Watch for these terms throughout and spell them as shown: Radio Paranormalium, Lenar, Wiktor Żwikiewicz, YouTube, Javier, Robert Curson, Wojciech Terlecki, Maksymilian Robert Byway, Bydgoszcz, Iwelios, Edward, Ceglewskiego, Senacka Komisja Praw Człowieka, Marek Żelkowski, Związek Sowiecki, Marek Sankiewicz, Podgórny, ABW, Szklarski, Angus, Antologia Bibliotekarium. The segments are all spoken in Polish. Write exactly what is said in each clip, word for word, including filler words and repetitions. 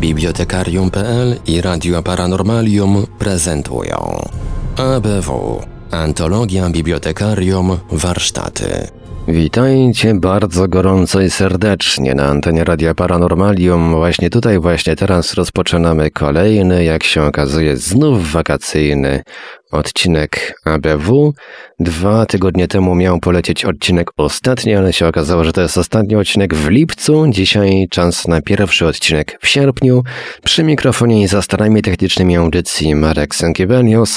Bibliotekarium kropka pe el i Radio Paranormalium prezentują A B W – Antologia Bibliotekarium Warsztaty. Witajcie bardzo gorąco i serdecznie na antenie Radia Paranormalium. Właśnie tutaj, właśnie teraz rozpoczynamy kolejny, jak się okazuje, znów wakacyjny odcinek A B W. Dwa tygodnie temu miał polecieć odcinek ostatni, ale się okazało, że to jest ostatni odcinek w lipcu. Dzisiaj czas na pierwszy odcinek w sierpniu. Przy mikrofonie i za starami technicznymi audycji Marek Sankiewicz,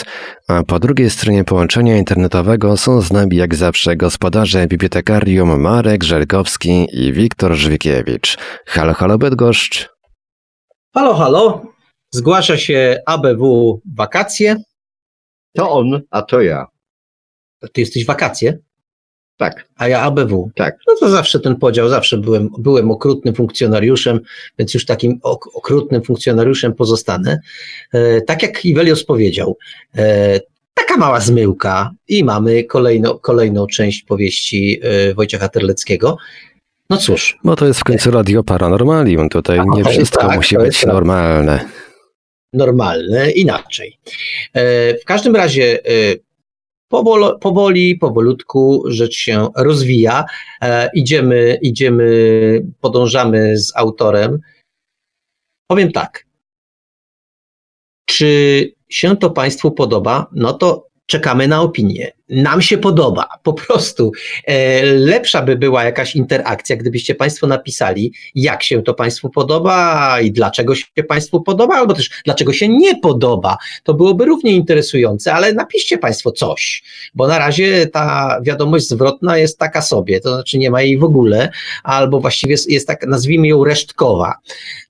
a po drugiej stronie połączenia internetowego są z nami jak zawsze gospodarze bibliotekarium Marek Żelkowski i Wiktor Żwikiewicz. Halo, halo Bydgoszcz. Halo, halo. Zgłasza się A B W wakacje. To on, a to ja. Ty jesteś wakacje? Tak. A ja A B W? Tak. No to zawsze ten podział, zawsze byłem, byłem okrutnym funkcjonariuszem, więc już takim ok- okrutnym funkcjonariuszem pozostanę. E, tak jak Iwelios powiedział, e, taka mała zmyłka i mamy kolejno, kolejną część powieści e, Wojciecha Terleckiego. No cóż. Bo to jest w końcu Radio Paranormalium, tutaj a, nie wszystko tak, musi być tak. normalne. Normalne, inaczej. W każdym razie powoli, powoli, powolutku rzecz się rozwija. Idziemy, idziemy, podążamy z autorem. Powiem tak, czy się to Państwu podoba, no to czekamy na opinię. Nam się podoba, po prostu. Lepsza by była jakaś interakcja, gdybyście Państwo napisali, jak się to Państwu podoba i dlaczego się Państwu podoba, albo też dlaczego się nie podoba. To byłoby równie interesujące, ale napiszcie Państwo coś, bo na razie ta wiadomość zwrotna jest taka sobie, to znaczy nie ma jej w ogóle, albo właściwie jest tak, nazwijmy ją resztkowa.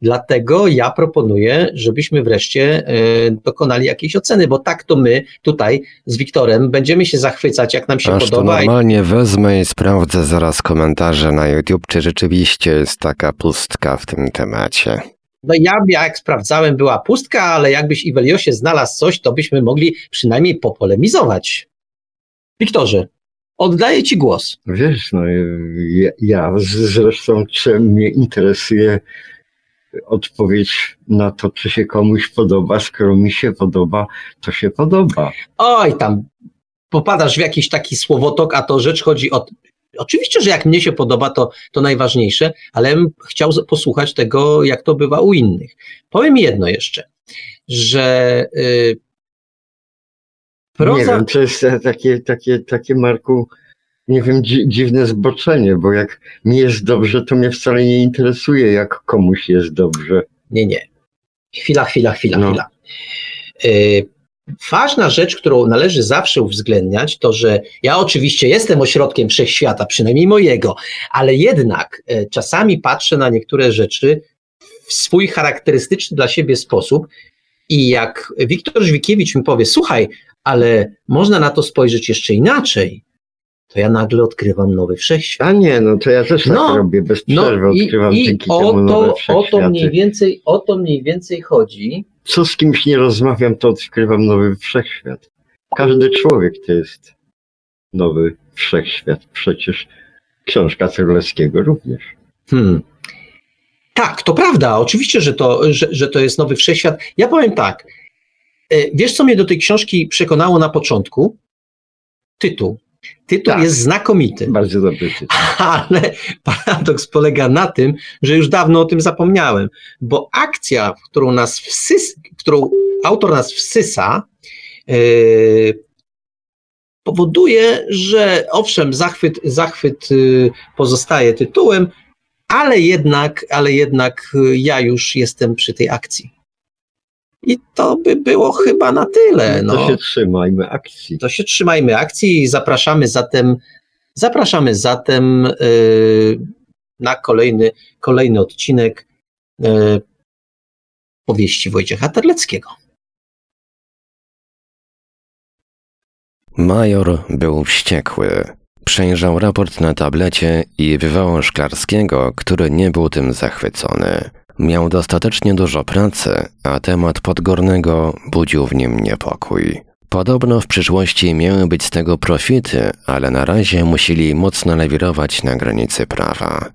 Dlatego ja proponuję, żebyśmy wreszcie dokonali jakiejś oceny, bo tak to my tutaj z Wiktorem będziemy się zachwycać, jak nam się Aż podoba. To normalnie wezmę i sprawdzę zaraz komentarze na YouTube, czy rzeczywiście jest taka pustka w tym temacie. No ja, jak sprawdzałem, była pustka, ale jakbyś Iweliosie znalazł coś, to byśmy mogli przynajmniej popolemizować. Wiktorze, oddaję Ci głos. Wiesz, no ja, ja zresztą czy mnie interesuje odpowiedź na to, czy się komuś podoba, skoro mi się podoba, to się podoba. Oj tam, popadasz w jakiś taki słowotok, a to rzecz chodzi o... Oczywiście, że jak mnie się podoba, to, to najważniejsze, ale bym chciał posłuchać tego, jak to bywa u innych. Powiem jedno jeszcze, że... Yy, proza... Nie wiem, to jest takie, takie, takie Marku, nie wiem, dzi- dziwne zboczenie, bo jak mi jest dobrze, to mnie wcale nie interesuje, jak komuś jest dobrze. Nie, nie. Chwila, chwila, chwila, no. chwila. Yy, Ważna rzecz, którą należy zawsze uwzględniać, to że ja oczywiście jestem ośrodkiem wszechświata, przynajmniej mojego, ale jednak czasami patrzę na niektóre rzeczy w swój charakterystyczny dla siebie sposób i jak Wiktor Żwikiewicz mi powie, słuchaj, ale można na to spojrzeć jeszcze inaczej, to ja nagle odkrywam nowy wszechświat. A nie, no to ja też tak no, robię, bez przerwy no odkrywam i, dzięki i temu to, nowe wszechświaty. O to mniej więcej, o to mniej więcej chodzi. Co z kimś nie rozmawiam, to odkrywam nowy wszechświat. Każdy człowiek to jest nowy wszechświat. Przecież książka Ceglewskiego również. Hmm. Tak, to prawda. Oczywiście, że to, że, że to jest nowy wszechświat. Ja powiem tak. Wiesz, co mnie do tej książki przekonało na początku? Tytuł. Tytuł tak, jest znakomity. Bardzo dobry tytuł. Ale paradoks polega na tym, że już dawno o tym zapomniałem, bo akcja, w którą nas wsys- którą autor nas wsysa, yy, powoduje, że owszem, zachwyt, zachwyt yy, pozostaje tytułem, ale jednak, ale jednak yy, ja już jestem przy tej akcji. I to by było chyba na tyle. No. To się trzymajmy akcji. To się trzymajmy akcji i zapraszamy zatem, zapraszamy zatem yy, na kolejny, kolejny odcinek yy, powieści Wojciecha Terleckiego. Major był wściekły. Przejrzał raport na tablecie i wywołał Szklarskiego, który nie był tym zachwycony. Miał dostatecznie dużo pracy, a temat Podgórnego budził w nim niepokój. Podobno w przyszłości miały być z tego profity, ale na razie musieli mocno lewirować na granicy prawa.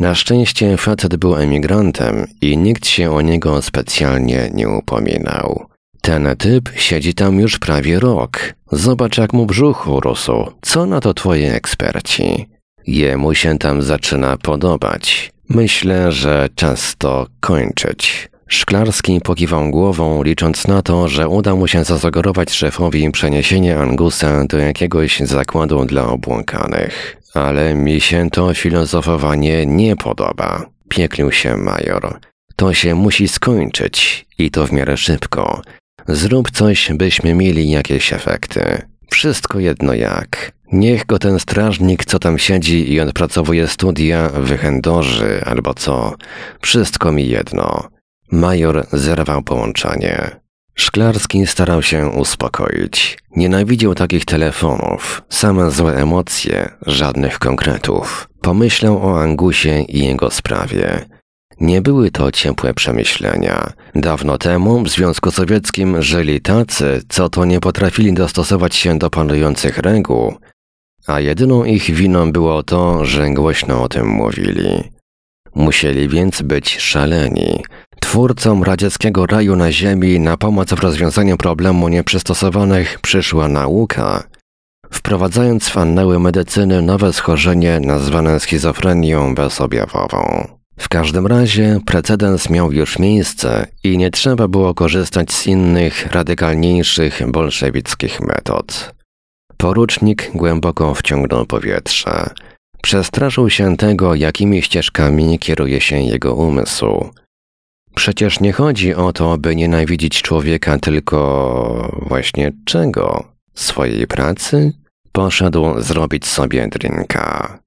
Na szczęście facet był emigrantem i nikt się o niego specjalnie nie upominał. Ten typ siedzi tam już prawie rok. Zobacz, jak mu brzuch urósł. Co na to twoi eksperci? Jemu się tam zaczyna podobać. Myślę, że czas to kończyć. Szklarski pokiwał głową, licząc na to, że uda mu się zasugerować szefowi przeniesienie Angusa do jakiegoś zakładu dla obłąkanych. Ale mi się to filozofowanie nie podoba, pieklił się major. To się musi skończyć i to w miarę szybko. Zrób coś, byśmy mieli jakieś efekty. Wszystko jedno jak. Niech go ten strażnik, co tam siedzi i odpracowuje studia, wychędoży albo co. Wszystko mi jedno. Major zerwał połączenie. Szklarski starał się uspokoić. Nienawidził takich telefonów, same złe emocje, żadnych konkretów. Pomyślał o Angusie i jego sprawie. Nie były to ciepłe przemyślenia. Dawno temu w Związku Sowieckim żyli tacy, co to nie potrafili dostosować się do panujących reguł, a jedyną ich winą było to, że głośno o tym mówili. Musieli więc być szaleni. Twórcom radzieckiego raju na ziemi na pomoc w rozwiązaniu problemu nieprzystosowanych przyszła nauka, wprowadzając w annały medycyny nowe schorzenie nazwane schizofrenią bezobjawową. W każdym razie precedens miał już miejsce i nie trzeba było korzystać z innych, radykalniejszych, bolszewickich metod. Porucznik głęboko wciągnął powietrze. Przestraszył się tego, jakimi ścieżkami kieruje się jego umysł. Przecież nie chodzi o to, by nienawidzić człowieka, tylko właśnie czego? Swojej pracy? Poszedł zrobić sobie drinka.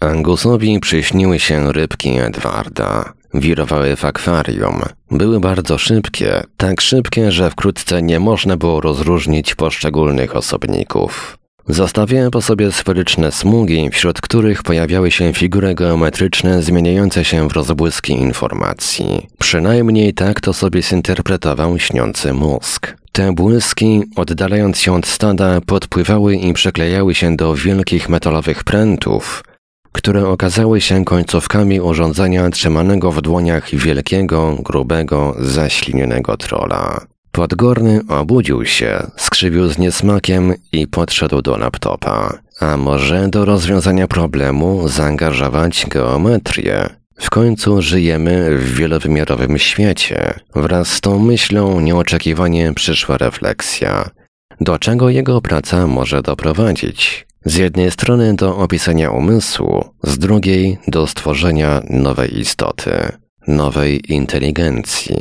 Angusowi przyśniły się rybki Edwarda. Wirowały w akwarium. Były bardzo szybkie, tak szybkie, że wkrótce nie można było rozróżnić poszczególnych osobników. Zostawiały po sobie sferyczne smugi, wśród których pojawiały się figury geometryczne zmieniające się w rozbłyski informacji. Przynajmniej tak to sobie zinterpretował śniący mózg. Te błyski, oddalając się od stada, podpływały i przyklejały się do wielkich metalowych prętów, które okazały się końcówkami urządzenia trzymanego w dłoniach wielkiego, grubego, zaślinionego trola. Podgórny obudził się, skrzywił z niesmakiem i podszedł do laptopa. A może do rozwiązania problemu zaangażować geometrię? W końcu żyjemy w wielowymiarowym świecie. Wraz z tą myślą nieoczekiwanie przyszła refleksja. Do czego jego praca może doprowadzić? Z jednej strony do opisania umysłu, z drugiej do stworzenia nowej istoty, nowej inteligencji.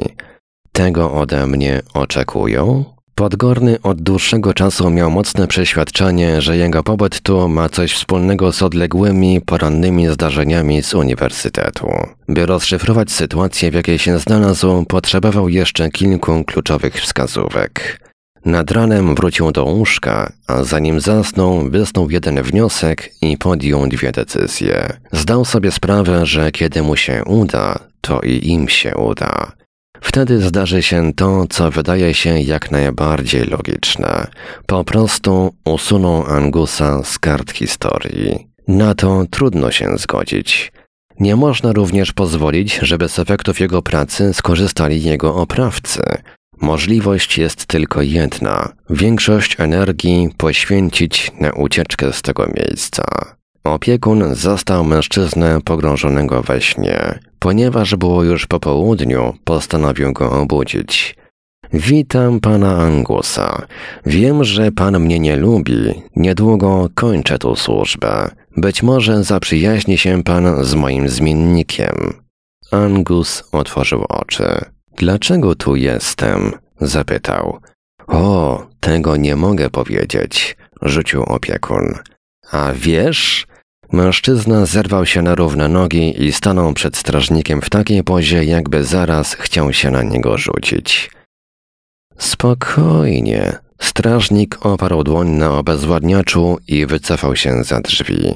Tego ode mnie oczekują? Podgórny od dłuższego czasu miał mocne przeświadczenie, że jego pobyt tu ma coś wspólnego z odległymi, porannymi zdarzeniami z uniwersytetu. By rozszyfrować sytuację, w jakiej się znalazł, potrzebował jeszcze kilku kluczowych wskazówek. Nad ranem wrócił do łóżka, a zanim zasnął, wysnuł jeden wniosek i podjął dwie decyzje. Zdał sobie sprawę, że kiedy mu się uda, to i im się uda. Wtedy zdarzy się to, co wydaje się jak najbardziej logiczne. Po prostu usunął Angusa z kart historii. Na to trudno się zgodzić. Nie można również pozwolić, żeby z efektów jego pracy skorzystali jego oprawcy. Możliwość jest tylko jedna. Większość energii poświęcić na ucieczkę z tego miejsca. Opiekun zastał mężczyznę pogrążonego we śnie. Ponieważ było już po południu, postanowił go obudzić. Witam pana Angusa. Wiem, że pan mnie nie lubi. Niedługo kończę tu służbę. Być może zaprzyjaźni się pan z moim zmiennikiem. Angus otworzył oczy. Dlaczego tu jestem? Zapytał. O, tego nie mogę powiedzieć, rzucił opiekun. A wiesz? Mężczyzna zerwał się na równe nogi i stanął przed strażnikiem w takiej pozie, jakby zaraz chciał się na niego rzucić. Spokojnie. Strażnik oparł dłoń na obezwładniaczu i wycofał się za drzwi.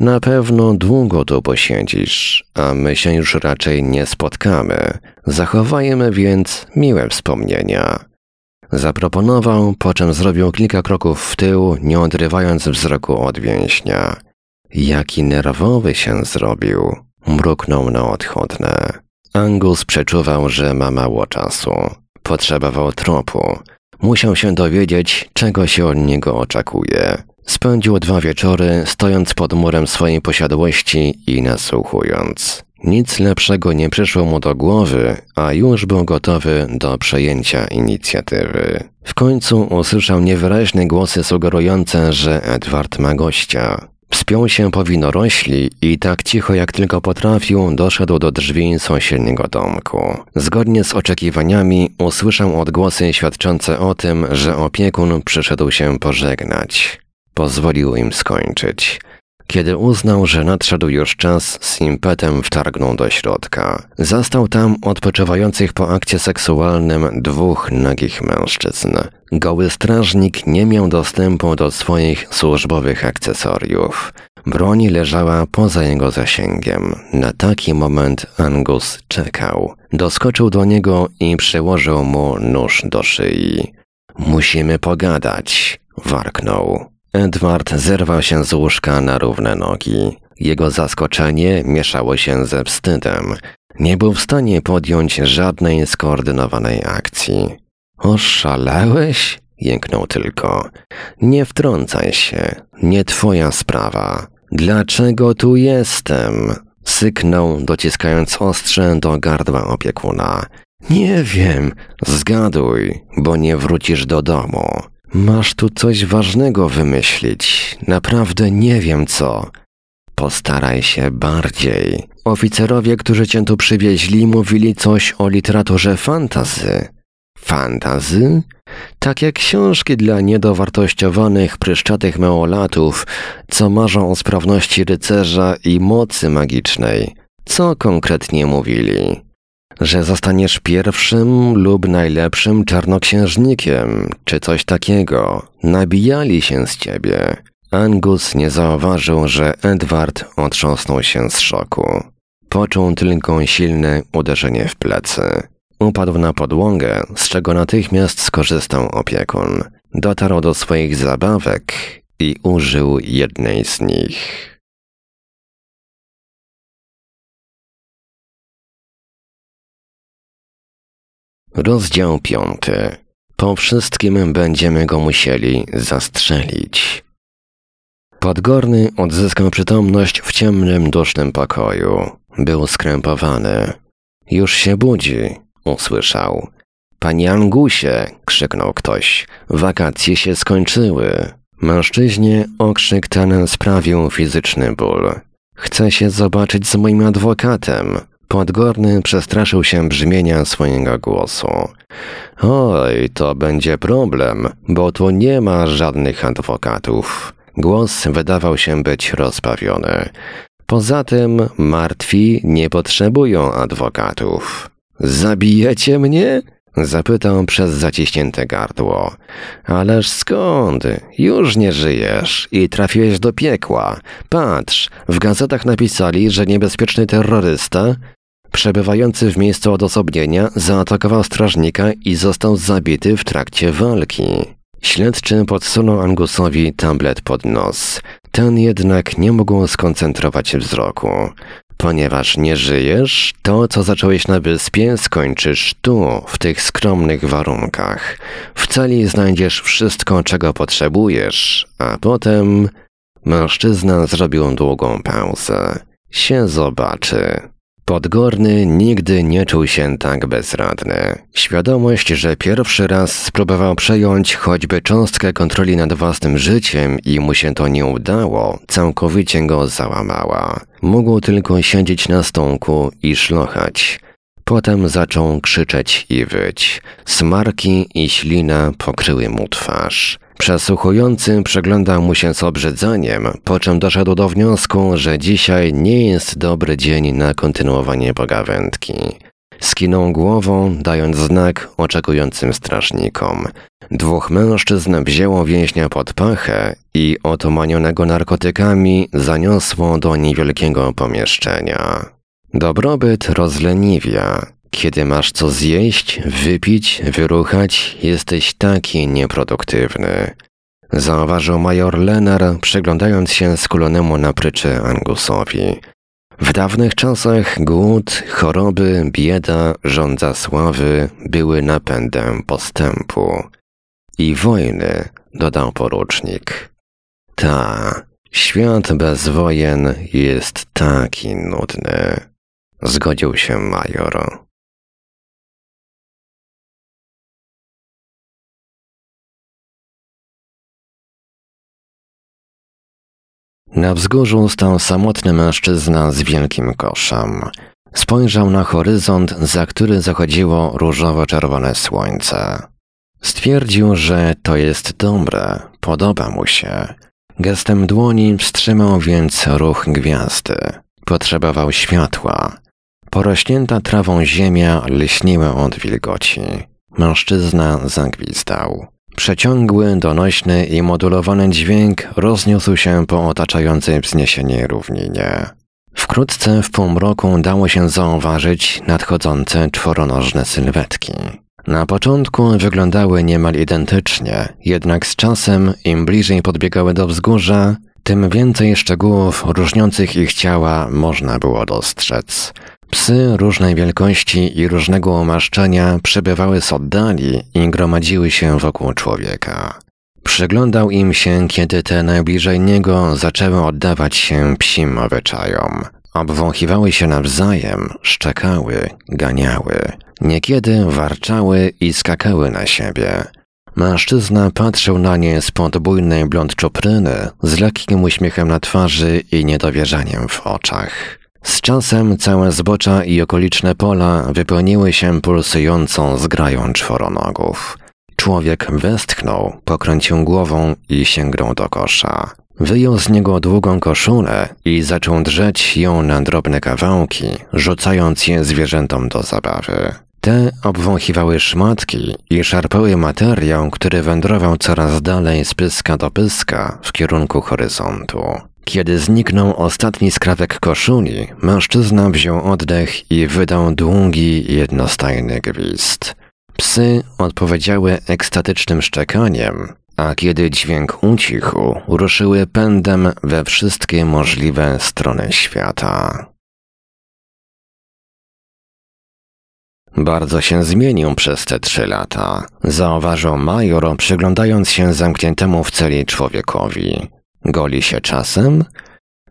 Na pewno długo tu posiedzisz, a my się już raczej nie spotkamy. Zachowajmy więc miłe wspomnienia. Zaproponował, po czym zrobił kilka kroków w tył, nie odrywając wzroku od więźnia. Jaki nerwowy się zrobił, mruknął na odchodne. Angus przeczuwał, że ma mało czasu. Potrzebował tropu. Musiał się dowiedzieć, czego się od niego oczekuje. Spędził dwa wieczory, stojąc pod murem swojej posiadłości i nasłuchując. Nic lepszego nie przyszło mu do głowy, a już był gotowy do przejęcia inicjatywy. W końcu usłyszał niewyraźne głosy sugerujące, że Edward ma gościa. Wspiął się po winorośli i tak cicho jak tylko potrafił doszedł do drzwi sąsiedniego domku. Zgodnie z oczekiwaniami usłyszał odgłosy świadczące o tym, że opiekun przyszedł się pożegnać. Pozwolił im skończyć. Kiedy uznał, że nadszedł już czas, z impetem wtargnął do środka. Zastał tam odpoczywających po akcie seksualnym dwóch nagich mężczyzn. Goły strażnik nie miał dostępu do swoich służbowych akcesoriów. Broń leżała poza jego zasięgiem. Na taki moment Angus czekał. Doskoczył do niego i przyłożył mu nóż do szyi. „Musimy pogadać”, warknął. Edward zerwał się z łóżka na równe nogi. Jego zaskoczenie mieszało się ze wstydem. Nie był w stanie podjąć żadnej skoordynowanej akcji. „Oszalałeś?” jęknął tylko. „Nie wtrącaj się. Nie twoja sprawa. Dlaczego tu jestem?” syknął, dociskając ostrze do gardła opiekuna. „Nie wiem. Zgaduj, bo nie wrócisz do domu. Masz tu coś ważnego wymyślić. Naprawdę nie wiem co. Postaraj się bardziej. Oficerowie, którzy cię tu przywieźli, mówili coś o literaturze fantasy. Fantasy? Takie książki dla niedowartościowanych, pryszczatych małolatów, co marzą o sprawności rycerza i mocy magicznej. Co konkretnie mówili? Że zostaniesz pierwszym lub najlepszym czarnoksiężnikiem, czy coś takiego. Nabijali się z ciebie. Angus nie zauważył, że Edward otrząsnął się z szoku. Poczuł tylko silne uderzenie w plecy. Upadł na podłogę, z czego natychmiast skorzystał opiekun. Dotarł do swoich zabawek i użył jednej z nich. Rozdział piąty. Po wszystkim będziemy go musieli zastrzelić. Podgórny odzyskał przytomność w ciemnym, dusznym pokoju. Był skrępowany. „Już się budzi”, usłyszał. „Panie Angusie”, krzyknął ktoś. „Wakacje się skończyły”. Mężczyźnie okrzyk ten sprawił fizyczny ból. „Chcę się zobaczyć z moim adwokatem”. Podgórny przestraszył się brzmienia swojego głosu. „Oj, to będzie problem, bo tu nie ma żadnych adwokatów”. Głos wydawał się być rozbawiony. „Poza tym martwi nie potrzebują adwokatów”. „Zabijecie mnie?” zapytał przez zaciśnięte gardło. „Ależ skąd? Już nie żyjesz i trafiłeś do piekła. Patrz, w gazetach napisali, że niebezpieczny terrorysta przebywający w miejscu odosobnienia zaatakował strażnika i został zabity w trakcie walki”. Śledczy podsunął Angusowi tablet pod nos. Ten jednak nie mógł skoncentrować wzroku. „Ponieważ nie żyjesz, to co zacząłeś na wyspie skończysz tu, w tych skromnych warunkach. W celi znajdziesz wszystko, czego potrzebujesz, a potem...” Mężczyzna zrobił długą pauzę. „Się zobaczy”. Podgórny nigdy nie czuł się tak bezradny. Świadomość, że pierwszy raz spróbował przejąć choćby cząstkę kontroli nad własnym życiem i mu się to nie udało, całkowicie go załamała. Mógł tylko siedzieć na stołku i szlochać. Potem zaczął krzyczeć i wyć. Smarki i ślina pokryły mu twarz. Przesłuchujący przeglądał mu się z obrzydzeniem, po czym doszedł do wniosku, że dzisiaj nie jest dobry dzień na kontynuowanie pogawędki. Skinął głową, dając znak oczekującym strażnikom. Dwóch mężczyzn wzięło więźnia pod pachę i otumanionego narkotykami zaniosło do niewielkiego pomieszczenia. Dobrobyt rozleniwia. Kiedy masz co zjeść, wypić, wyruchać, jesteś taki nieproduktywny. Zauważył major Lenar, przyglądając się skulonemu na pryczy Angusowi. W dawnych czasach głód, choroby, bieda, żądza sławy były napędem postępu. I wojny, dodał porucznik. Ta, świat bez wojen jest taki nudny. Zgodził się major. Na wzgórzu stał samotny mężczyzna z wielkim koszem. Spojrzał na horyzont, za który zachodziło różowo-czerwone słońce. Stwierdził, że to jest dobre, podoba mu się. Gestem dłoni wstrzymał więc ruch gwiazdy. Potrzebował światła. Porośnięta trawą ziemia lśniła od wilgoci. Mężczyzna zagwizdał. Przeciągły, donośny i modulowany dźwięk rozniósł się po otaczającej wzniesienie równinie. Wkrótce w półmroku dało się zauważyć nadchodzące czworonożne sylwetki. Na początku wyglądały niemal identycznie, jednak z czasem im bliżej podbiegały do wzgórza, tym więcej szczegółów różniących ich ciała można było dostrzec. Psy różnej wielkości i różnego umaszczenia przybywały z oddali i gromadziły się wokół człowieka. Przyglądał im się, kiedy te najbliżej niego zaczęły oddawać się psim obyczajom. Obwąchiwały się nawzajem, szczekały, ganiały. Niekiedy warczały i skakały na siebie. Mężczyzna patrzył na nie spod bujnej blond czupryny z lekkim uśmiechem na twarzy i niedowierzaniem w oczach. Z czasem całe zbocza i okoliczne pola wypełniły się pulsującą zgrają czworonogów. Człowiek westchnął, pokręcił głową i sięgnął do kosza. Wyjął z niego długą koszulę i zaczął drzeć ją na drobne kawałki, rzucając je zwierzętom do zabawy. Te obwąchiwały szmatki i szarpały materiał, który wędrował coraz dalej z pyska do pyska w kierunku horyzontu. Kiedy zniknął ostatni skrawek koszuli, mężczyzna wziął oddech i wydał długi, jednostajny gwizd. Psy odpowiedziały ekstatycznym szczekaniem, a kiedy dźwięk ucichł, ruszyły pędem we wszystkie możliwe strony świata. Bardzo się zmienił przez te trzy lata, zauważył major, przyglądając się zamkniętemu w celi człowiekowi. Goli się czasem?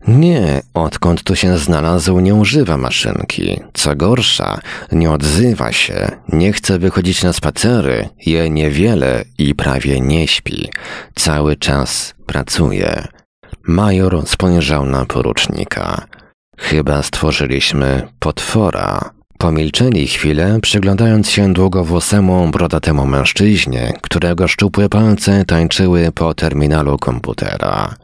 Nie, odkąd tu się znalazł, nie używa maszynki. Co gorsza, nie odzywa się, nie chce wychodzić na spacery, je niewiele i prawie nie śpi. Cały czas pracuje. Major spojrzał na porucznika. Chyba stworzyliśmy potwora. Pomilczeli chwilę, przyglądając się długowłosemu, brodatemu mężczyźnie, którego szczupłe palce tańczyły po terminalu komputera.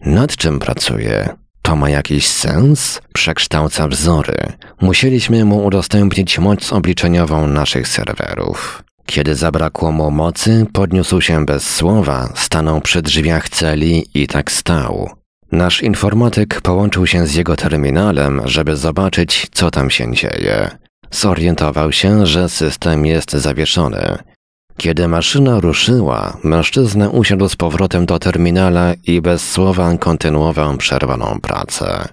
Nad czym pracuje? To ma jakiś sens? Przekształca wzory. Musieliśmy mu udostępnić moc obliczeniową naszych serwerów. Kiedy zabrakło mu mocy, podniósł się bez słowa, stanął przy drzwiach celi i tak stał. Nasz informatyk połączył się z jego terminalem, żeby zobaczyć, co tam się dzieje. Zorientował się, że system jest zawieszony. Kiedy maszyna ruszyła, mężczyzna usiadł z powrotem do terminala i bez słowa kontynuował przerwaną pracę.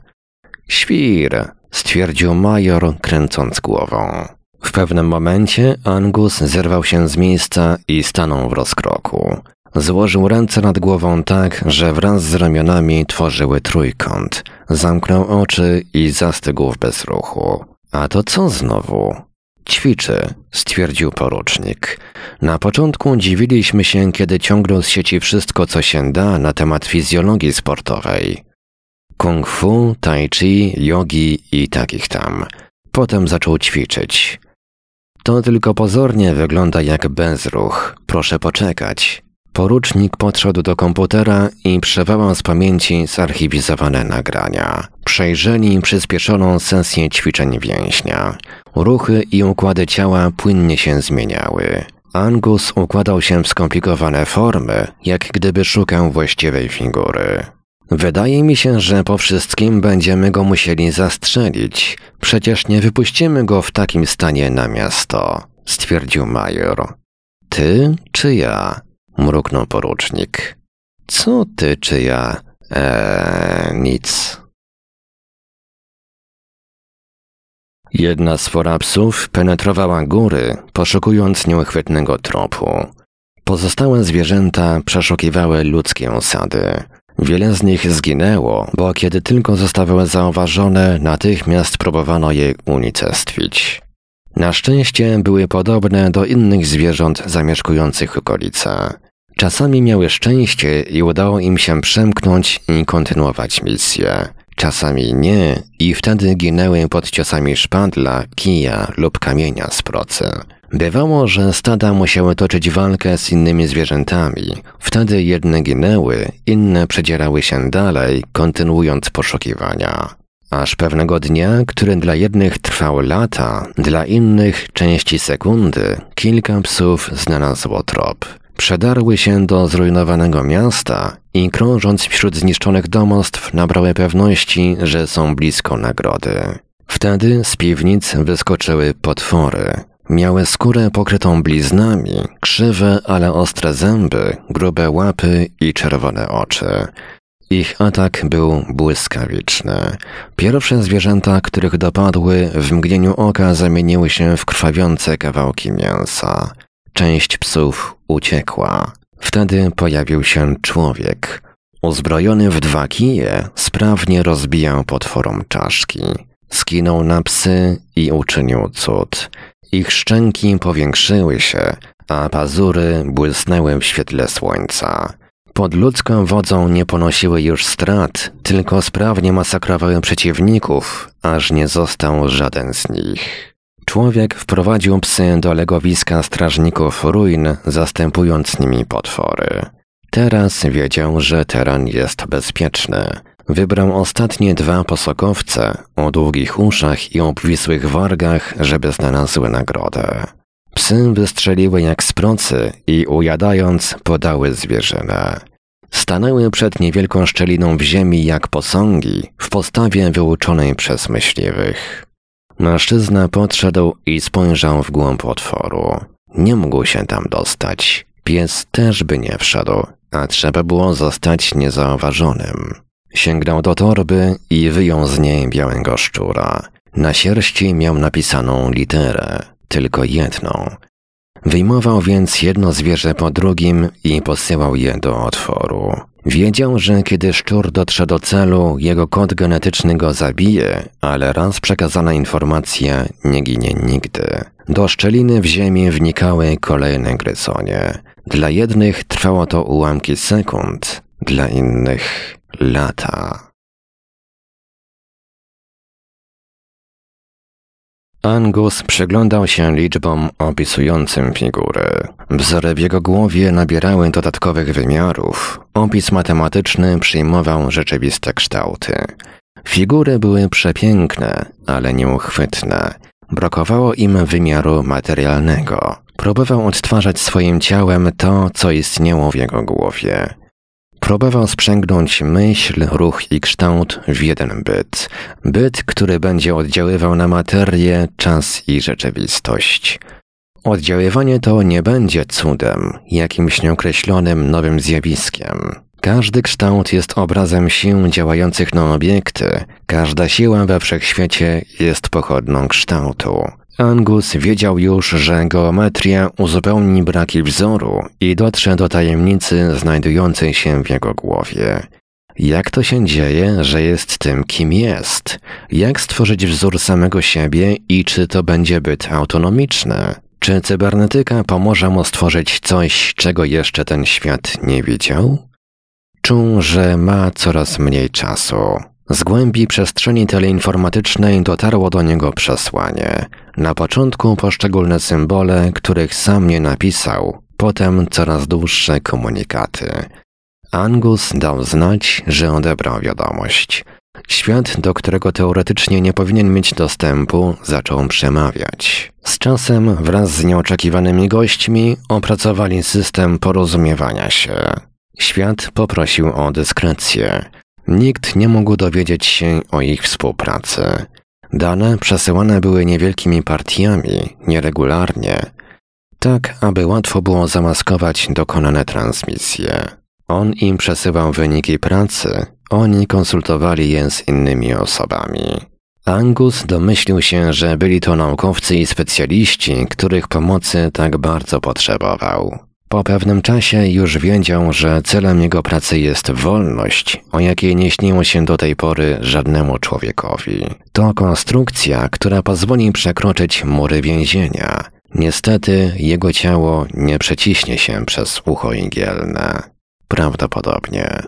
Świr, stwierdził major, kręcąc głową. W pewnym momencie Angus zerwał się z miejsca i stanął w rozkroku. Złożył ręce nad głową tak, że wraz z ramionami tworzyły trójkąt. Zamknął oczy i zastygł w bezruchu. A to co znowu? Ćwiczy, stwierdził porucznik. Na początku dziwiliśmy się, kiedy ciągnął z sieci wszystko, co się da na temat fizjologii sportowej. Kung fu, tai chi, jogi i takich tam. Potem zaczął ćwiczyć. To tylko pozornie wygląda jak bezruch. Proszę poczekać. Porucznik podszedł do komputera i przewołał z pamięci zarchiwizowane nagrania. Przejrzeli przyspieszoną sesję ćwiczeń więźnia. Ruchy i układy ciała płynnie się zmieniały. Angus układał się w skomplikowane formy, jak gdyby szukał właściwej figury. Wydaje mi się, że po wszystkim będziemy go musieli zastrzelić. Przecież nie wypuścimy go w takim stanie na miasto, stwierdził major. Ty czy ja? Mruknął porucznik. Co ty czy ja? Eee, nic. Jedna z sfora psów penetrowała góry, poszukując nieuchwytnego tropu. Pozostałe zwierzęta przeszukiwały ludzkie osady. Wiele z nich zginęło, bo kiedy tylko zostały zauważone, natychmiast próbowano je unicestwić. Na szczęście były podobne do innych zwierząt zamieszkujących okolice. Czasami miały szczęście i udało im się przemknąć i kontynuować misję. Czasami nie i wtedy ginęły pod ciosami szpadla, kija lub kamienia z procy. Bywało, że stada musiały toczyć walkę z innymi zwierzętami. Wtedy jedne ginęły, inne przedzierały się dalej, kontynuując poszukiwania. Aż pewnego dnia, który dla jednych trwał lata, dla innych części sekundy, kilka psów znalazło trop. Przedarły się do zrujnowanego miasta i krążąc wśród zniszczonych domostw nabrały pewności, że są blisko nagrody. Wtedy z piwnic wyskoczyły potwory. Miały skórę pokrytą bliznami, krzywe, ale ostre zęby, grube łapy i czerwone oczy. Ich atak był błyskawiczny. Pierwsze zwierzęta, których dopadły, w mgnieniu oka zamieniły się w krwawiące kawałki mięsa. Część psów uciekła. Wtedy pojawił się człowiek. Uzbrojony w dwa kije, sprawnie rozbijał potworom czaszki. Skinął na psy i uczynił cud. Ich szczęki powiększyły się, a pazury błysnęły w świetle słońca. Pod ludzką wodzą nie ponosiły już strat, tylko sprawnie masakrowały przeciwników, aż nie został żaden z nich. Człowiek wprowadził psy do legowiska strażników ruin, zastępując nimi potwory. Teraz wiedział, że teren jest bezpieczny. Wybrał ostatnie dwa posokowce o długich uszach i obwisłych wargach, żeby znalazły nagrodę. Psy wystrzeliły jak z procy i ujadając podały zwierzynę. Stanęły przed niewielką szczeliną w ziemi jak posągi w postawie wyuczonej przez myśliwych. Mężczyzna podszedł i spojrzał w głąb otworu. Nie mógł się tam dostać. Pies też by nie wszedł, a trzeba było zostać niezauważonym. Sięgnął do torby i wyjął z niej białego szczura. Na sierści miał napisaną literę, tylko jedną. Wyjmował więc jedno zwierzę po drugim i posyłał je do otworu. Wiedział, że kiedy szczur dotrze do celu, jego kod genetyczny go zabije, ale raz przekazana informacja nie ginie nigdy. Do szczeliny w ziemi wnikały kolejne gryzonie. Dla jednych trwało to ułamki sekund, dla innych lata. Angus przyglądał się liczbom opisującym figury. Wzory w jego głowie nabierały dodatkowych wymiarów. Opis matematyczny przyjmował rzeczywiste kształty. Figury były przepiękne, ale nieuchwytne. Brakowało im wymiaru materialnego. Próbował odtwarzać swoim ciałem to, co istniało w jego głowie. Próbował sprzęgnąć myśl, ruch i kształt w jeden byt. Byt, który będzie oddziaływał na materię, czas i rzeczywistość. Oddziaływanie to nie będzie cudem, jakimś nieokreślonym nowym zjawiskiem. Każdy kształt jest obrazem sił działających na obiekty. Każda siła we wszechświecie jest pochodną kształtu. Angus wiedział już, że geometria uzupełni braki wzoru i dotrze do tajemnicy znajdującej się w jego głowie. Jak to się dzieje, że jest tym, kim jest? Jak stworzyć wzór samego siebie i czy to będzie byt autonomiczny? Czy cybernetyka pomoże mu stworzyć coś, czego jeszcze ten świat nie widział? Czuł, że ma coraz mniej czasu. Z głębi przestrzeni teleinformatycznej dotarło do niego przesłanie. Na początku poszczególne symbole, których sam nie napisał, potem coraz dłuższe komunikaty. Angus dał znać, że odebrał wiadomość. Świat, do którego teoretycznie nie powinien mieć dostępu, zaczął przemawiać. Z czasem wraz z nieoczekiwanymi gośćmi opracowali system porozumiewania się. Świat poprosił o dyskrecję. Nikt nie mógł dowiedzieć się o ich współpracy. Dane przesyłane były niewielkimi partiami, nieregularnie, tak aby łatwo było zamaskować dokonane transmisje. On im przesyłał wyniki pracy, oni konsultowali je z innymi osobami. Angus domyślił się, że byli to naukowcy i specjaliści, których pomocy tak bardzo potrzebował. Po pewnym czasie już wiedział, że celem jego pracy jest wolność, o jakiej nie śniło się do tej pory żadnemu człowiekowi. To konstrukcja, która pozwoli przekroczyć mury więzienia. Niestety jego ciało nie przeciśnie się przez ucho igielne. Prawdopodobnie.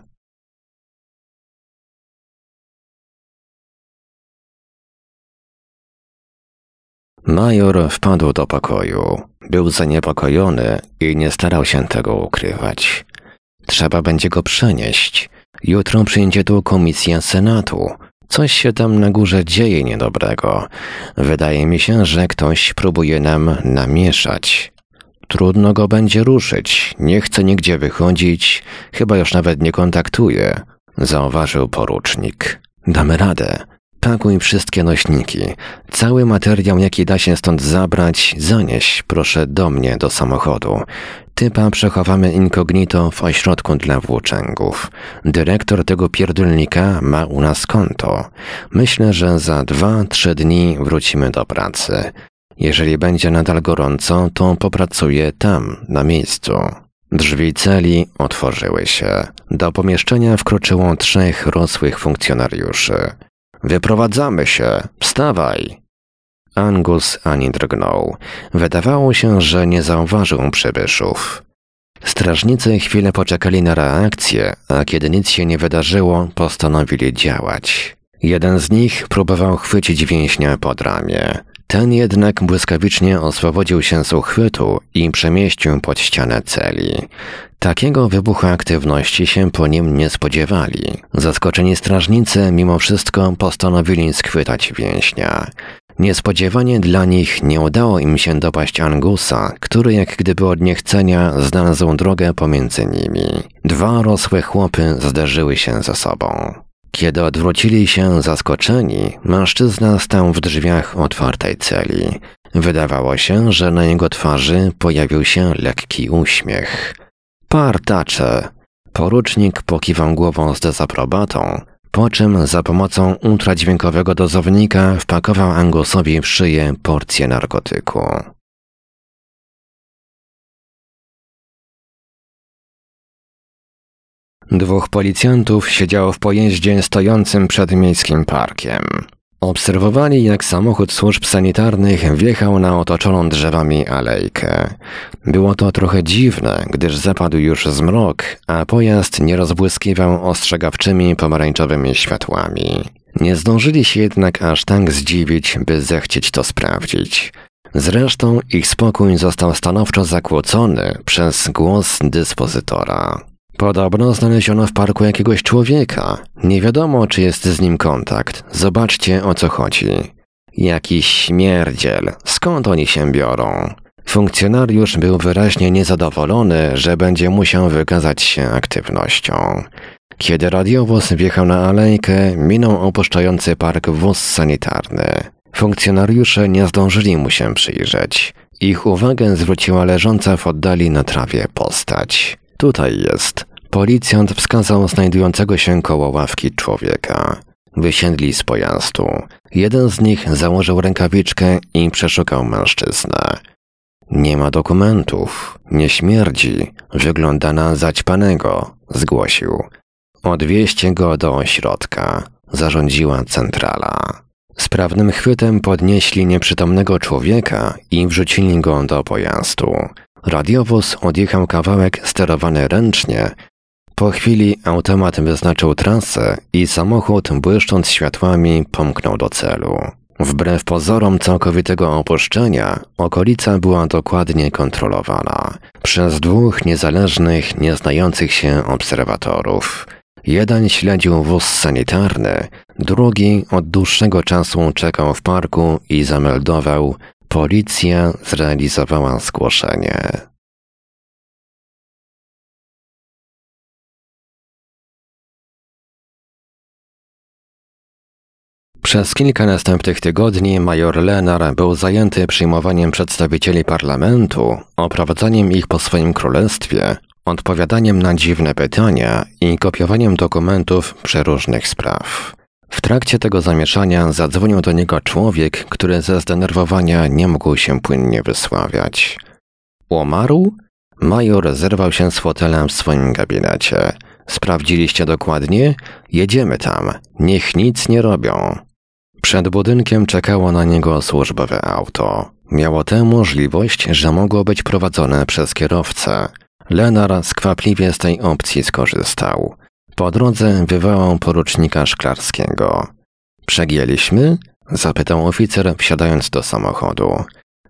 Major wpadł do pokoju. Był zaniepokojony i nie starał się tego ukrywać. Trzeba będzie go przenieść. Jutro przyjdzie tu komisja Senatu. Coś się tam na górze dzieje niedobrego. Wydaje mi się, że ktoś próbuje nam namieszać. Trudno go będzie ruszyć. Nie chce nigdzie wychodzić. Chyba już nawet nie kontaktuje, zauważył porucznik. Damy radę. Pakuj wszystkie nośniki. Cały materiał, jaki da się stąd zabrać, zanieś, proszę, do mnie, do samochodu. Typa przechowamy incognito w ośrodku dla włóczęgów. Dyrektor tego pierdolnika ma u nas konto. Myślę, że za dwa, trzy dni wrócimy do pracy. Jeżeli będzie nadal gorąco, to popracuję tam, na miejscu. Drzwi celi otworzyły się. Do pomieszczenia wkroczyło trzech rosłych funkcjonariuszy. Wyprowadzamy się! Wstawaj! Angus ani drgnął. Wydawało się, że nie zauważył przybyszów. Strażnicy chwilę poczekali na reakcję, a kiedy nic się nie wydarzyło, postanowili działać. Jeden z nich próbował chwycić więźnia pod ramię. Ten jednak błyskawicznie oswobodził się z uchwytu i przemieścił pod ścianę celi. Takiego wybuchu aktywności się po nim nie spodziewali. Zaskoczeni strażnicy mimo wszystko postanowili schwytać więźnia. Niespodziewanie dla nich nie udało im się dopaść Angusa, który jak gdyby od niechcenia znalazł drogę pomiędzy nimi. Dwa rosłe chłopy zderzyły się ze sobą. Kiedy odwrócili się zaskoczeni, mężczyzna stał w drzwiach otwartej celi. Wydawało się, że na jego twarzy pojawił się lekki uśmiech. Partacze! Porucznik pokiwał głową z dezaprobatą, po czym za pomocą ultradźwiękowego dozownika wpakował Angusowi w szyję porcję narkotyku. Dwóch policjantów siedziało w pojeździe stojącym przed miejskim parkiem. Obserwowali, jak samochód służb sanitarnych wjechał na otoczoną drzewami alejkę. Było to trochę dziwne, gdyż zapadł już zmrok, a pojazd nie rozbłyskiwał ostrzegawczymi pomarańczowymi światłami. Nie zdążyli się jednak aż tak zdziwić, by zechcieć to sprawdzić. Zresztą ich spokój został stanowczo zakłócony przez głos dyspozytora. Podobno znaleziono w parku jakiegoś człowieka. Nie wiadomo, czy jest z nim kontakt. Zobaczcie, o co chodzi. Jakiś śmierdziel. Skąd oni się biorą? Funkcjonariusz był wyraźnie niezadowolony, że będzie musiał wykazać się aktywnością. Kiedy radiowóz wjechał na alejkę, minął opuszczający park wóz sanitarny. Funkcjonariusze nie zdążyli mu się przyjrzeć. Ich uwagę zwróciła leżąca w oddali na trawie postać. Tutaj jest. Policjant wskazał znajdującego się koło ławki człowieka. Wysiedli z pojazdu. Jeden z nich założył rękawiczkę i przeszukał mężczyznę. Nie ma dokumentów. Nie śmierdzi. Wygląda na zaćpanego, zgłosił. Odwieźcie go do ośrodka, zarządziła centrala. Sprawnym chwytem podnieśli nieprzytomnego człowieka i wrzucili go do pojazdu. Radiowóz odjechał kawałek sterowany ręcznie. Po chwili automat wyznaczył trasę i samochód, błyszcząc światłami, pomknął do celu. Wbrew pozorom całkowitego opuszczenia, okolica była dokładnie kontrolowana przez dwóch niezależnych, nieznających się obserwatorów. Jeden śledził wóz sanitarny, drugi od dłuższego czasu czekał w parku i zameldował: policja zrealizowała zgłoszenie. Przez kilka następnych tygodni major Lenar był zajęty przyjmowaniem przedstawicieli parlamentu, oprowadzaniem ich po swoim królestwie, odpowiadaniem na dziwne pytania i kopiowaniem dokumentów przeróżnych spraw. W trakcie tego zamieszania zadzwonił do niego człowiek, który ze zdenerwowania nie mógł się płynnie wysławiać. Umarł? Major zerwał się z fotelem w swoim gabinecie. Sprawdziliście dokładnie? Jedziemy tam. Niech nic nie robią. Przed budynkiem czekało na niego służbowe auto. Miało tę możliwość, że mogło być prowadzone przez kierowcę. Lenar skwapliwie z tej opcji skorzystał. Po drodze wywołał porucznika Szklarskiego. Przegięliśmy? Zapytał oficer, wsiadając do samochodu.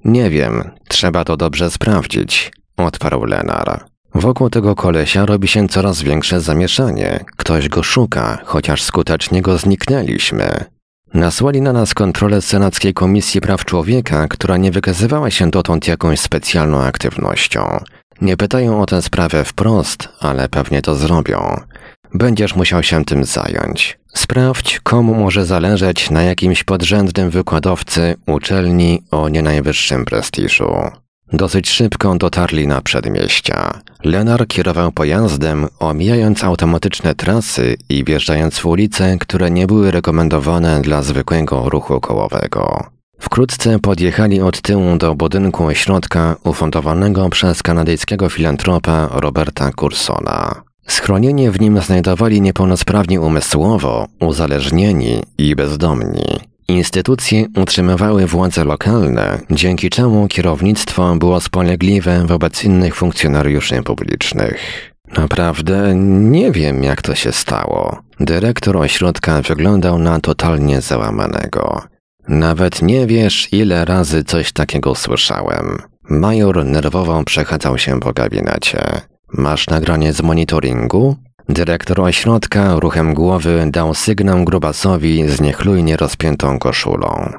Nie wiem, trzeba to dobrze sprawdzić, odparł Lenar. Wokół tego kolesia robi się coraz większe zamieszanie. Ktoś go szuka, chociaż skutecznie go zniknęliśmy. Nasłali na nas kontrolę Senackiej Komisji Praw Człowieka, która nie wykazywała się dotąd jakąś specjalną aktywnością. Nie pytają o tę sprawę wprost, ale pewnie to zrobią. Będziesz musiał się tym zająć. Sprawdź, komu może zależeć na jakimś podrzędnym wykładowcy uczelni o nie najwyższym prestiżu. Dosyć szybko dotarli na przedmieścia. Lenar kierował pojazdem, omijając automatyczne trasy i wjeżdżając w ulice, które nie były rekomendowane dla zwykłego ruchu kołowego. Wkrótce podjechali od tyłu do budynku ośrodka ufundowanego przez kanadyjskiego filantropa Roberta Cursona. Schronienie w nim znajdowali niepełnosprawni umysłowo, uzależnieni i bezdomni. Instytucje utrzymywały władze lokalne, dzięki czemu kierownictwo było spolegliwe wobec innych funkcjonariuszy publicznych. Naprawdę nie wiem, jak to się stało. Dyrektor ośrodka wyglądał na totalnie załamanego. Nawet nie wiesz, ile razy coś takiego słyszałem. Major nerwowo przechadzał się po gabinecie. Masz nagranie z monitoringu? Dyrektor ośrodka ruchem głowy dał sygnał grubasowi z niechlujnie rozpiętą koszulą.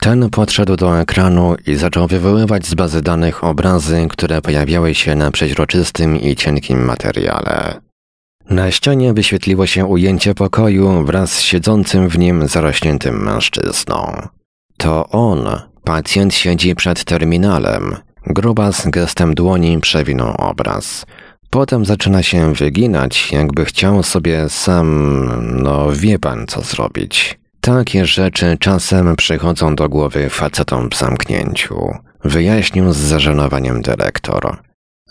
Ten podszedł do ekranu i zaczął wywoływać z bazy danych obrazy, które pojawiały się na przeźroczystym i cienkim materiale. Na ścianie wyświetliło się ujęcie pokoju wraz z siedzącym w nim zarośniętym mężczyzną. To on, pacjent, siedzi przed terminalem. Grubas gestem dłoni przewinął obraz. Potem zaczyna się wyginać, jakby chciał sobie sam, no wie pan co zrobić. Takie rzeczy czasem przychodzą do głowy facetom w zamknięciu, wyjaśnił z zażenowaniem dyrektor.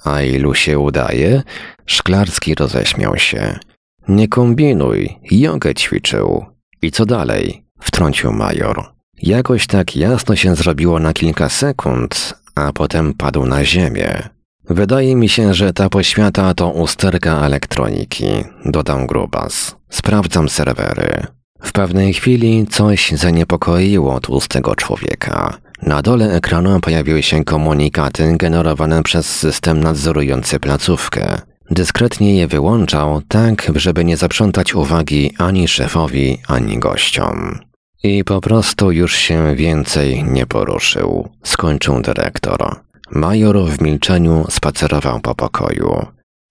A ilu się udaje? Szklarski roześmiał się. Nie kombinuj, jogę ćwiczył. I co dalej? Wtrącił major. Jakoś tak jasno się zrobiło na kilka sekund, a potem padł na ziemię. Wydaje mi się, że ta poświata to usterka elektroniki, dodał Grubas. Sprawdzam serwery. W pewnej chwili coś zaniepokoiło tłustego człowieka. Na dole ekranu pojawiły się komunikaty generowane przez system nadzorujący placówkę. Dyskretnie je wyłączał, tak żeby nie zaprzątać uwagi ani szefowi, ani gościom. I po prostu już się więcej nie poruszył, skończył dyrektor. Major w milczeniu spacerował po pokoju.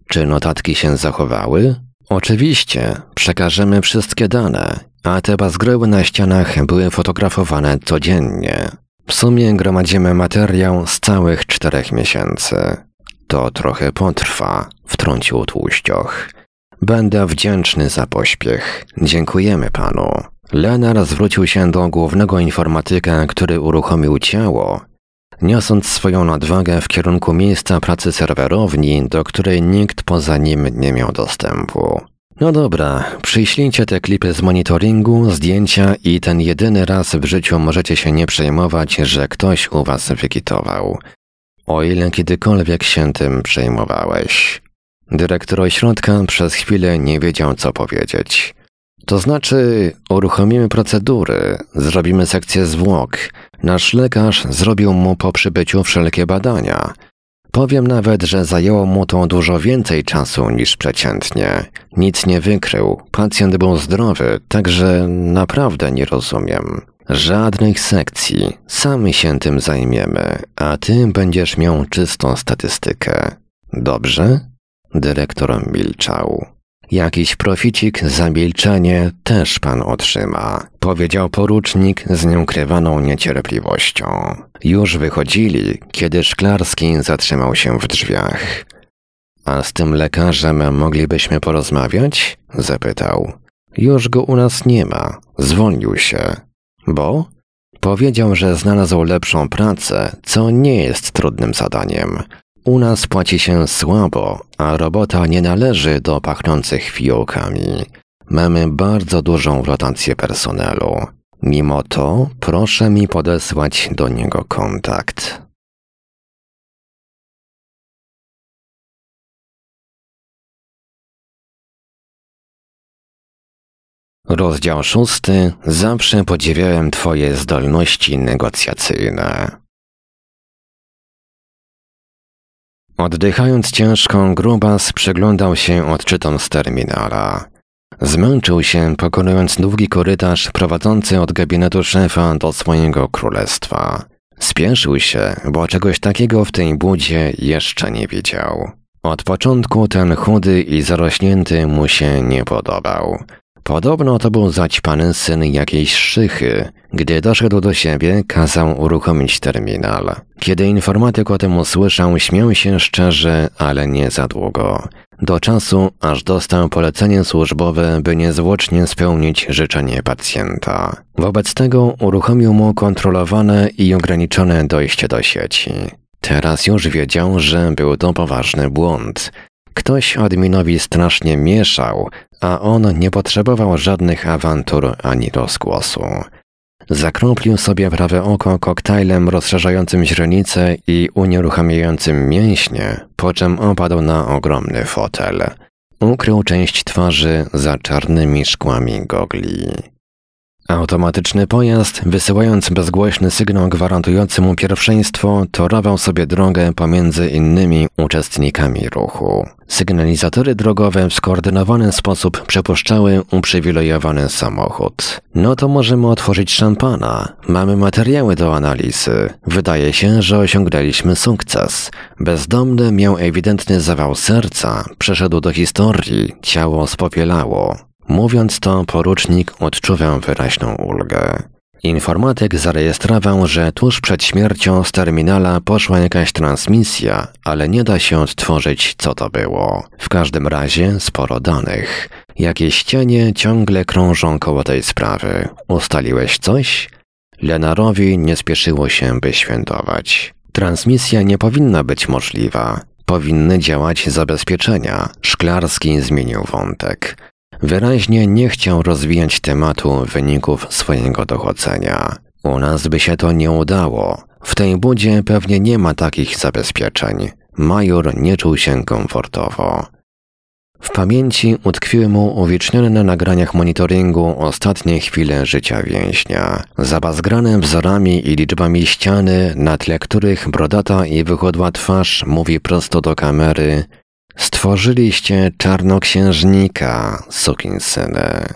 Czy notatki się zachowały? Oczywiście, przekażemy wszystkie dane, a te bazgryły na ścianach były fotografowane codziennie. W sumie gromadzimy materiał z całych czterech miesięcy. To trochę potrwa, wtrącił tłuścioch. Będę wdzięczny za pośpiech. Dziękujemy panu. Lenar zwrócił się do głównego informatyka, który uruchomił ciało, niosąc swoją nadwagę w kierunku miejsca pracy serwerowni, do której nikt poza nim nie miał dostępu. No dobra, przyślijcie te klipy z monitoringu, zdjęcia i ten jedyny raz w życiu możecie się nie przejmować, że ktoś u was wykitował. O ile kiedykolwiek się tym przejmowałeś. Dyrektor ośrodka przez chwilę nie wiedział, co powiedzieć. To znaczy, uruchomimy procedury, zrobimy sekcję zwłok. Nasz lekarz zrobił mu po przybyciu wszelkie badania. Powiem nawet, że zajęło mu to dużo więcej czasu niż przeciętnie. Nic nie wykrył, pacjent był zdrowy, także naprawdę nie rozumiem. Żadnych sekcji, sami się tym zajmiemy, a ty będziesz miał czystą statystykę. Dobrze? Dyrektor milczał. Jakiś proficik za milczenie też pan otrzyma, powiedział porucznik z nieukrywaną niecierpliwością. Już wychodzili, kiedy Szklarski zatrzymał się w drzwiach. A z tym lekarzem moglibyśmy porozmawiać? Zapytał. Już go u nas nie ma. Zwolnił się. Bo? Powiedział, że znalazł lepszą pracę, co nie jest trudnym zadaniem. U nas płaci się słabo, a robota nie należy do pachnących fiołkami. Mamy bardzo dużą rotację personelu. Mimo to proszę mi podesłać do niego kontakt. Rozdział szósty. Zawsze podziwiałem twoje zdolności negocjacyjne. Oddychając ciężko, Grubas przyglądał się odczytom z terminala. Zmęczył się, pokonując długi korytarz prowadzący od gabinetu szefa do swojego królestwa. Spieszył się, bo czegoś takiego w tej budzie jeszcze nie widział. Od początku ten chudy i zarośnięty mu się nie podobał. Podobno to był zaćpany syn jakiejś szychy. Gdy doszedł do siebie, kazał uruchomić terminal. Kiedy informatyk o tym usłyszał, śmiał się szczerze, ale nie za długo. Do czasu, aż dostał polecenie służbowe, by niezwłocznie spełnić życzenie pacjenta. Wobec tego uruchomił mu kontrolowane i ograniczone dojście do sieci. Teraz już wiedział, że był to poważny błąd. Ktoś adminowi strasznie mieszał, a on nie potrzebował żadnych awantur ani rozgłosu. Zakroplił sobie prawe oko koktajlem rozszerzającym źrenicę i unieruchamiającym mięśnie, po czym opadł na ogromny fotel. Ukrył część twarzy za czarnymi szkłami gogli. Automatyczny pojazd, wysyłając bezgłośny sygnał gwarantujący mu pierwszeństwo, torował sobie drogę pomiędzy innymi uczestnikami ruchu. Sygnalizatory drogowe w skoordynowany sposób przepuszczały uprzywilejowany samochód. No to możemy otworzyć szampana. Mamy materiały do analizy. Wydaje się, że osiągnęliśmy sukces. Bezdomny miał ewidentny zawał serca. Przeszedł do historii. Ciało spopielało. Mówiąc to, porucznik odczuwał wyraźną ulgę. Informatyk zarejestrował, że tuż przed śmiercią z terminala poszła jakaś transmisja, ale nie da się odtworzyć, co to było. W każdym razie sporo danych. Jakieś cienie ciągle krążą koło tej sprawy. Ustaliłeś coś? Lenarowi nie spieszyło się, by świętować. Transmisja nie powinna być możliwa. Powinny działać zabezpieczenia. Szklarski zmienił wątek. Wyraźnie nie chciał rozwijać tematu wyników swojego dochodzenia. U nas by się to nie udało. W tej budzie pewnie nie ma takich zabezpieczeń. Major nie czuł się komfortowo. W pamięci utkwiły mu uwiecznione na nagraniach monitoringu ostatnie chwile życia więźnia. Zabazgrane wzorami i liczbami ściany, na tle których brodata i wychudła twarz mówi prosto do kamery: stworzyliście czarnoksiężnika, sukinsyny.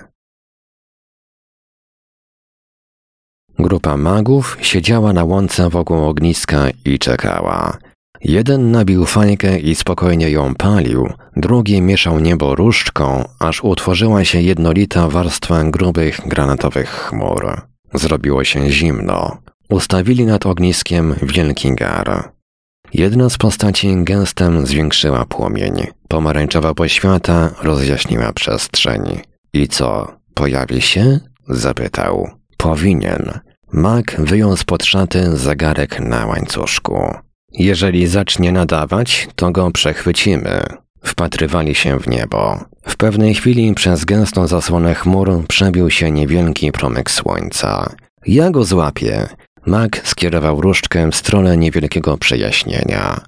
Grupa magów siedziała na łące wokół ogniska i czekała. Jeden nabił fajkę i spokojnie ją palił, drugi mieszał niebo różdżką, aż utworzyła się jednolita warstwa grubych, granatowych chmur. Zrobiło się zimno. Ustawili nad ogniskiem wielki gar. Jedna z postaci gestem zwiększyła płomień. Pomarańczowa poświata rozjaśniła przestrzeń. I co, pojawi się? Zapytał. Powinien. Mag wyjął spod szaty zegarek na łańcuszku. Jeżeli zacznie nadawać, to go przechwycimy. Wpatrywali się w niebo. W pewnej chwili przez gęstą zasłonę chmur przebił się niewielki promyk słońca. Ja go złapię. Mag skierował różdżkę w stronę niewielkiego przejaśnienia.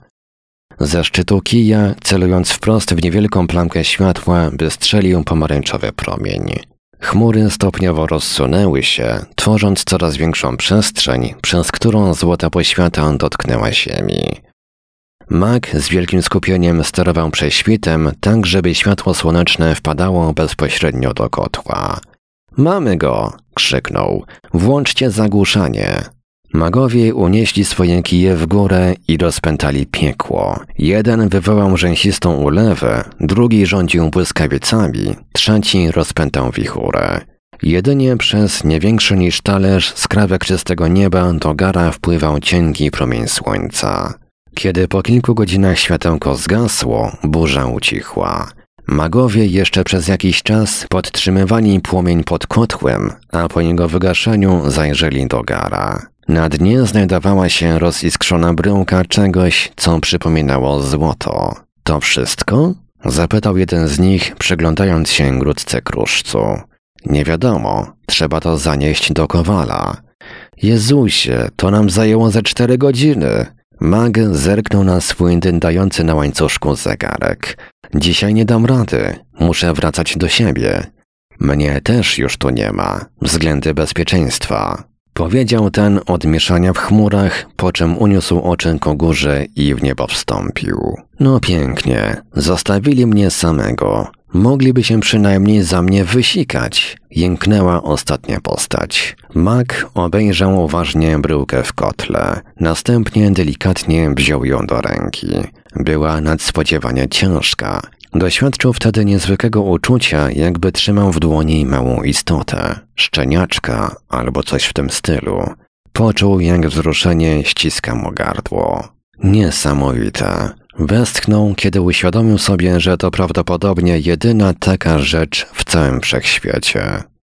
Ze szczytu kija, celując wprost w niewielką plamkę światła, wystrzelił pomarańczowy promień. Chmury stopniowo rozsunęły się, tworząc coraz większą przestrzeń, przez którą złota poświata dotknęła ziemi. Mag z wielkim skupieniem sterował prześwitem, tak żeby światło słoneczne wpadało bezpośrednio do kotła. Mamy go! krzyknął. Włączcie zagłuszanie! Magowie unieśli swoje kije w górę i rozpętali piekło. Jeden wywołał rzęsistą ulewę, drugi rządził błyskawicami, trzeci rozpętał wichurę. Jedynie przez nie większy niż talerz z krawek czystego nieba do gara wpływał cienki promień słońca. Kiedy po kilku godzinach światełko zgasło, burza ucichła. Magowie jeszcze przez jakiś czas podtrzymywali płomień pod kotłem, a po jego wygaszeniu zajrzeli do gara. Na dnie znajdowała się roziskrzona bryłka czegoś, co przypominało złoto. To wszystko? Zapytał jeden z nich, przyglądając się grudce kruszcu. Nie wiadomo, trzeba to zanieść do kowala. Jezusie, to nam zajęło ze cztery godziny. Mag zerknął na swój dyndający na łańcuszku zegarek. Dzisiaj nie dam rady, muszę wracać do siebie. Mnie też już tu nie ma, względy bezpieczeństwa. Powiedział ten od mieszania w chmurach, po czym uniósł oczy ku górze i w niebo wstąpił. No pięknie, zostawili mnie samego. Mogliby się przynajmniej za mnie wysikać, jęknęła ostatnia postać. Mak obejrzał uważnie bryłkę w kotle. Następnie delikatnie wziął ją do ręki. Była nadspodziewanie ciężka. Doświadczył wtedy niezwykłego uczucia, jakby trzymał w dłoni małą istotę, szczeniaczka albo coś w tym stylu. Poczuł, jak wzruszenie ściska mu gardło. Niesamowite. Westchnął, kiedy uświadomił sobie, że to prawdopodobnie jedyna taka rzecz w całym wszechświecie.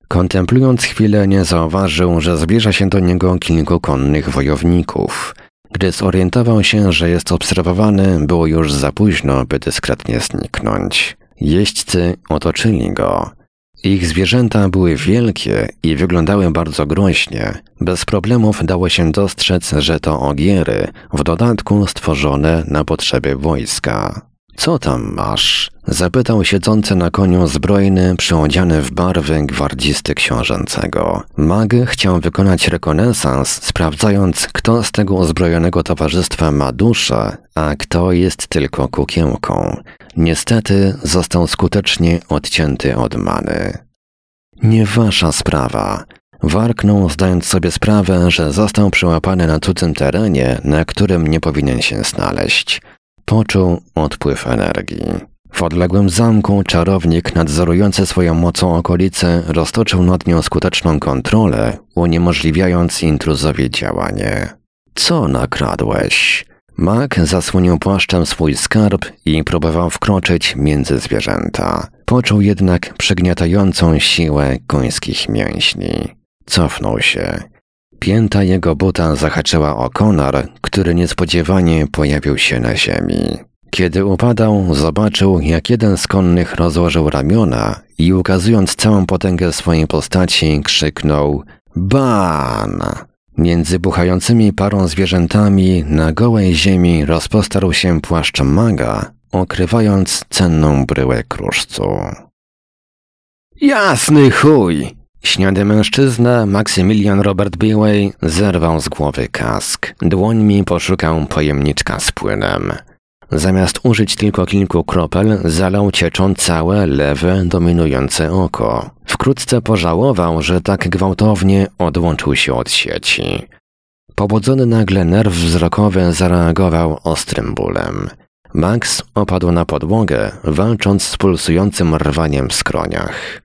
Kontemplując chwilę, nie zauważył, że zbliża się do niego kilku konnych wojowników. Gdy zorientował się, że jest obserwowany, było już za późno, by dyskretnie zniknąć. Jeźdźcy otoczyli go. Ich zwierzęta były wielkie i wyglądały bardzo groźnie. Bez problemów dało się dostrzec, że to ogiery, w dodatku stworzone na potrzeby wojska. Co tam masz? Zapytał siedzący na koniu zbrojny, przyodziany w barwy gwardzisty książęcego. Mag chciał wykonać rekonesans, sprawdzając, kto z tego uzbrojonego towarzystwa ma duszę, a kto jest tylko kukiełką. Niestety został skutecznie odcięty od many. Nie wasza sprawa. Warknął, zdając sobie sprawę, że został przyłapany na cudzym terenie, na którym nie powinien się znaleźć. Poczuł odpływ energii. W odległym zamku czarownik nadzorujący swoją mocą okolice roztoczył nad nią skuteczną kontrolę, uniemożliwiając intruzowi działanie. Co nakradłeś? Mak zasłonił płaszczem swój skarb i próbował wkroczyć między zwierzęta. Poczuł jednak przygniatającą siłę końskich mięśni. Cofnął się. Pięta jego buta zahaczyła o konar, który niespodziewanie pojawił się na ziemi. Kiedy upadał, zobaczył, jak jeden z konnych rozłożył ramiona i ukazując całą potęgę swojej postaci, krzyknął „Ban!”. Między buchającymi parą zwierzętami na gołej ziemi rozpostarł się płaszcz maga, okrywając cenną bryłę kruszcu. Jasny chuj! Śniady mężczyzna, Maksymilian Robert Byway, zerwał z głowy kask. Dłońmi poszukał pojemniczka z płynem. Zamiast użyć tylko kilku kropel, zalał cieczą całe lewe, dominujące oko. Wkrótce pożałował, że tak gwałtownie odłączył się od sieci. Pobudzony nagle nerw wzrokowy zareagował ostrym bólem. Max opadł na podłogę, walcząc z pulsującym rwaniem w skroniach.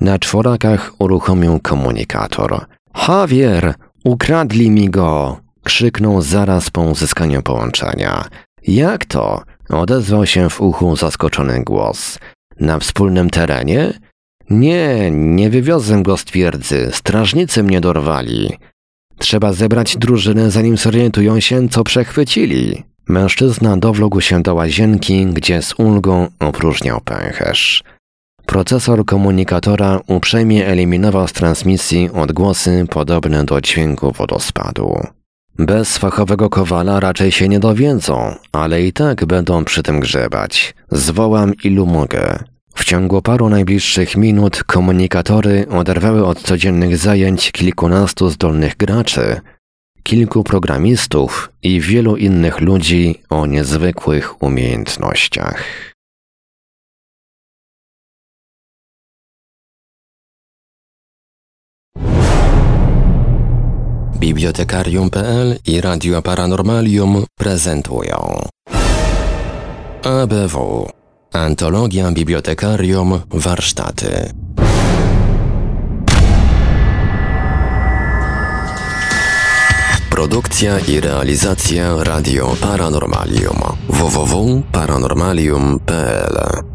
Na czworakach uruchomił komunikator. Javier, ukradli mi go! Krzyknął zaraz po uzyskaniu połączenia. Jak to? Odezwał się w uchu zaskoczony głos. Na wspólnym terenie? Nie, nie wywiozłem go z twierdzy. Strażnicy mnie dorwali. Trzeba zebrać drużynę, zanim zorientują się, co przechwycili. Mężczyzna dowlógł się do łazienki, gdzie z ulgą opróżniał pęcherz. Procesor komunikatora uprzejmie eliminował z transmisji odgłosy podobne do dźwięku wodospadu. Bez fachowego kowala raczej się nie dowiedzą, ale i tak będą przy tym grzebać. Zwołam ilu mogę. W ciągu paru najbliższych minut komunikatory oderwały od codziennych zajęć kilkunastu zdolnych graczy, kilku programistów i wielu innych ludzi o niezwykłych umiejętnościach. Bibliotekarium kropka pe el i Radio Paranormalium prezentują A B W – Antologia Bibliotekarium Warsztaty. Produkcja i realizacja Radio Paranormalium. w w w kropka paranormalium kropka pe el